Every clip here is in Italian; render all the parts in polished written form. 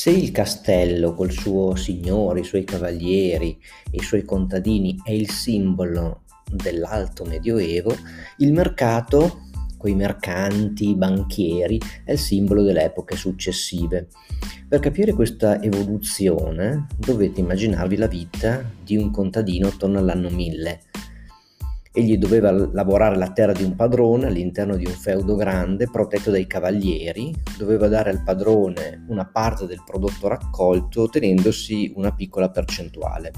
Se il castello col suo signore, i suoi cavalieri e i suoi contadini è il simbolo dell'alto medioevo, il mercato, quei mercanti, i banchieri, è il simbolo delle epoche successive. Per capire questa evoluzione dovete immaginarvi la vita di un contadino attorno all'anno 1000. Egli doveva lavorare la terra di un padrone all'interno di un feudo grande protetto dai cavalieri, doveva dare al padrone una parte del prodotto raccolto tenendosi una piccola percentuale.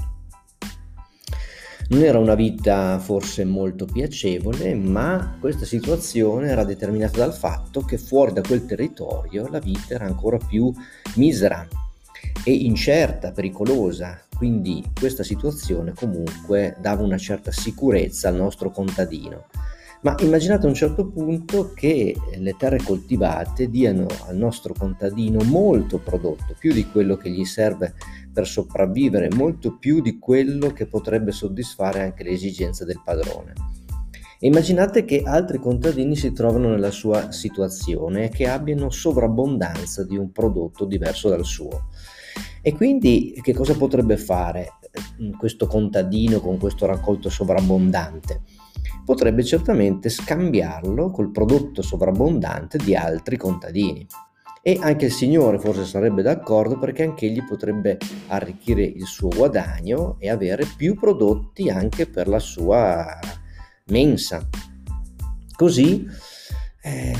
Non era una vita forse molto piacevole, ma questa situazione era determinata dal fatto che fuori da quel territorio la vita era ancora più misera e incerta, pericolosa, quindi questa situazione comunque dava una certa sicurezza al nostro contadino. Ma immaginate a un certo punto che le terre coltivate diano al nostro contadino molto prodotto, più di quello che gli serve per sopravvivere, molto più di quello che potrebbe soddisfare anche le esigenze del padrone. E immaginate che altri contadini si trovano nella sua situazione e che abbiano sovrabbondanza di un prodotto diverso dal suo. E quindi che cosa potrebbe fare questo contadino con questo raccolto sovrabbondante? Potrebbe certamente scambiarlo col prodotto sovrabbondante di altri contadini. E anche il signore forse sarebbe d'accordo, perché anche egli potrebbe arricchire il suo guadagno e avere più prodotti anche per la sua mensa. Così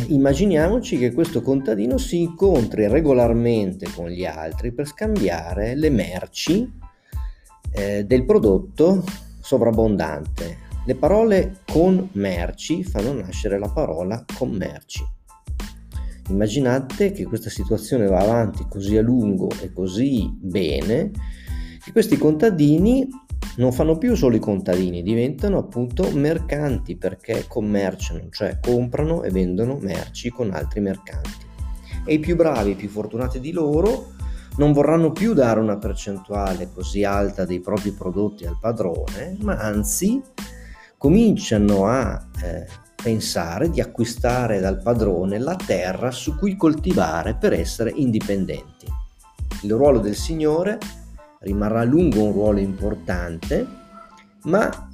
immaginiamoci che questo contadino si incontri regolarmente con gli altri per scambiare le merci del prodotto sovrabbondante. Le parole con merci fanno nascere la parola commerci. Immaginate che questa situazione va avanti così a lungo e così bene che questi contadini non fanno più solo i contadini, diventano appunto mercanti, perché commerciano, cioè comprano e vendono merci con altri mercanti. E i più bravi, i più fortunati di loro non vorranno più dare una percentuale così alta dei propri prodotti al padrone, ma anzi cominciano a pensare di acquistare dal padrone la terra su cui coltivare per essere indipendenti. Il ruolo del signore rimarrà a lungo un ruolo importante, ma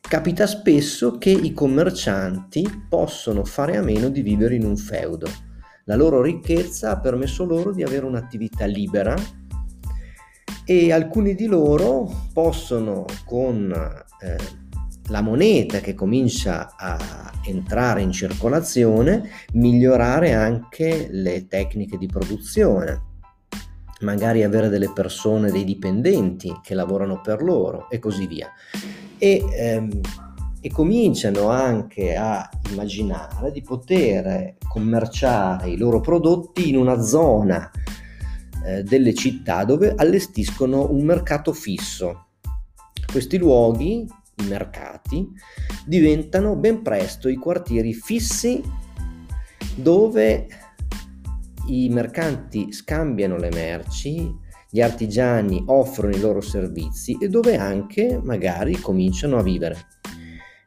capita spesso che i commercianti possono fare a meno di vivere in un feudo. La loro ricchezza ha permesso loro di avere un'attività libera e alcuni di loro possono, con la moneta che comincia a entrare in circolazione, migliorare anche le tecniche di produzione, magari avere delle persone, dei dipendenti che lavorano per loro e così via, e cominciano anche a immaginare di poter commerciare i loro prodotti in una zona delle città dove allestiscono un mercato fisso. Questi luoghi, i mercati, diventano ben presto i quartieri fissi dove i mercanti scambiano le merci, gli artigiani offrono i loro servizi e dove anche magari cominciano a vivere.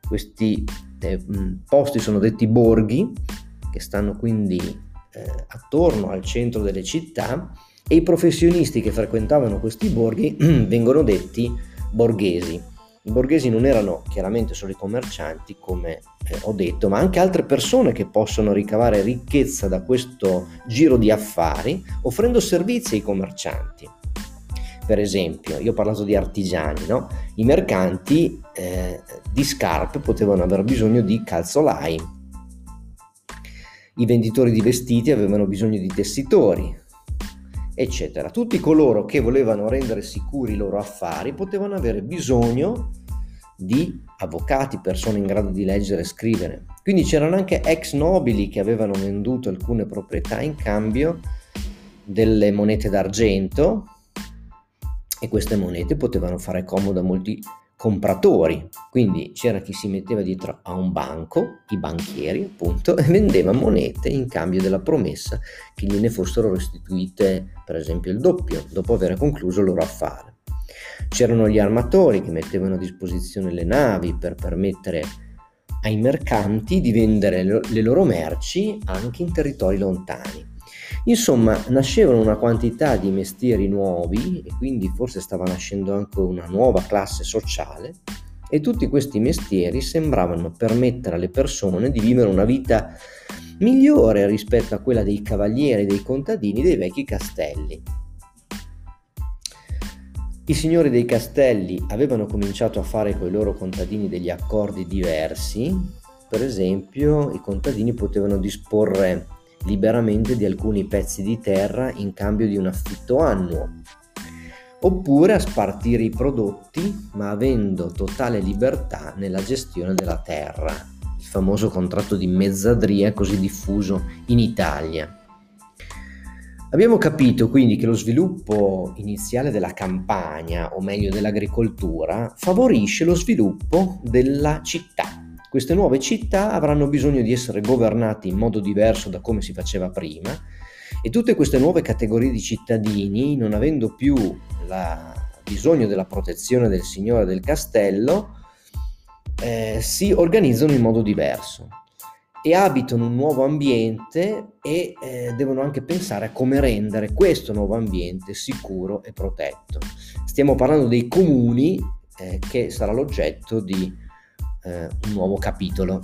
Questi posti sono detti borghi, che stanno quindi attorno al centro delle città, e i professionisti che frequentavano questi borghi vengono detti borghesi. I borghesi non erano chiaramente solo i commercianti, come ho detto, ma anche altre persone che possono ricavare ricchezza da questo giro di affari offrendo servizi ai commercianti. Per esempio, io ho parlato di artigiani, no? I mercanti di scarpe potevano aver bisogno di calzolai, i venditori di vestiti avevano bisogno di tessitori, eccetera. Tutti coloro che volevano rendere sicuri i loro affari potevano avere bisogno di avvocati, persone in grado di leggere e scrivere. Quindi c'erano anche ex nobili che avevano venduto alcune proprietà in cambio delle monete d'argento, e queste monete potevano fare comodo a molti compratori. Quindi c'era chi si metteva dietro a un banco, i banchieri appunto, e vendeva monete in cambio della promessa che gliene fossero restituite, per esempio, il doppio dopo aver concluso il loro affare. C'erano gli armatori che mettevano a disposizione le navi per permettere ai mercanti di vendere le loro merci anche in territori lontani. Insomma, nascevano una quantità di mestieri nuovi e quindi forse stava nascendo anche una nuova classe sociale, e tutti questi mestieri sembravano permettere alle persone di vivere una vita migliore rispetto a quella dei cavalieri, dei contadini, dei vecchi castelli. I signori dei castelli avevano cominciato a fare con i loro contadini degli accordi diversi. Per esempio, i contadini potevano disporre liberamente di alcuni pezzi di terra in cambio di un affitto annuo, oppure a spartire i prodotti, ma avendo totale libertà nella gestione della terra, il famoso contratto di mezzadria così diffuso in Italia. Abbiamo capito quindi che lo sviluppo iniziale della campagna, o meglio dell'agricoltura, favorisce lo sviluppo della città. Queste nuove città avranno bisogno di essere governate in modo diverso da come si faceva prima, e tutte queste nuove categorie di cittadini, non avendo più bisogno della protezione del signore del castello, si organizzano in modo diverso e abitano un nuovo ambiente e devono anche pensare a come rendere questo nuovo ambiente sicuro e protetto. Stiamo parlando dei comuni, che sarà l'oggetto di un nuovo capitolo.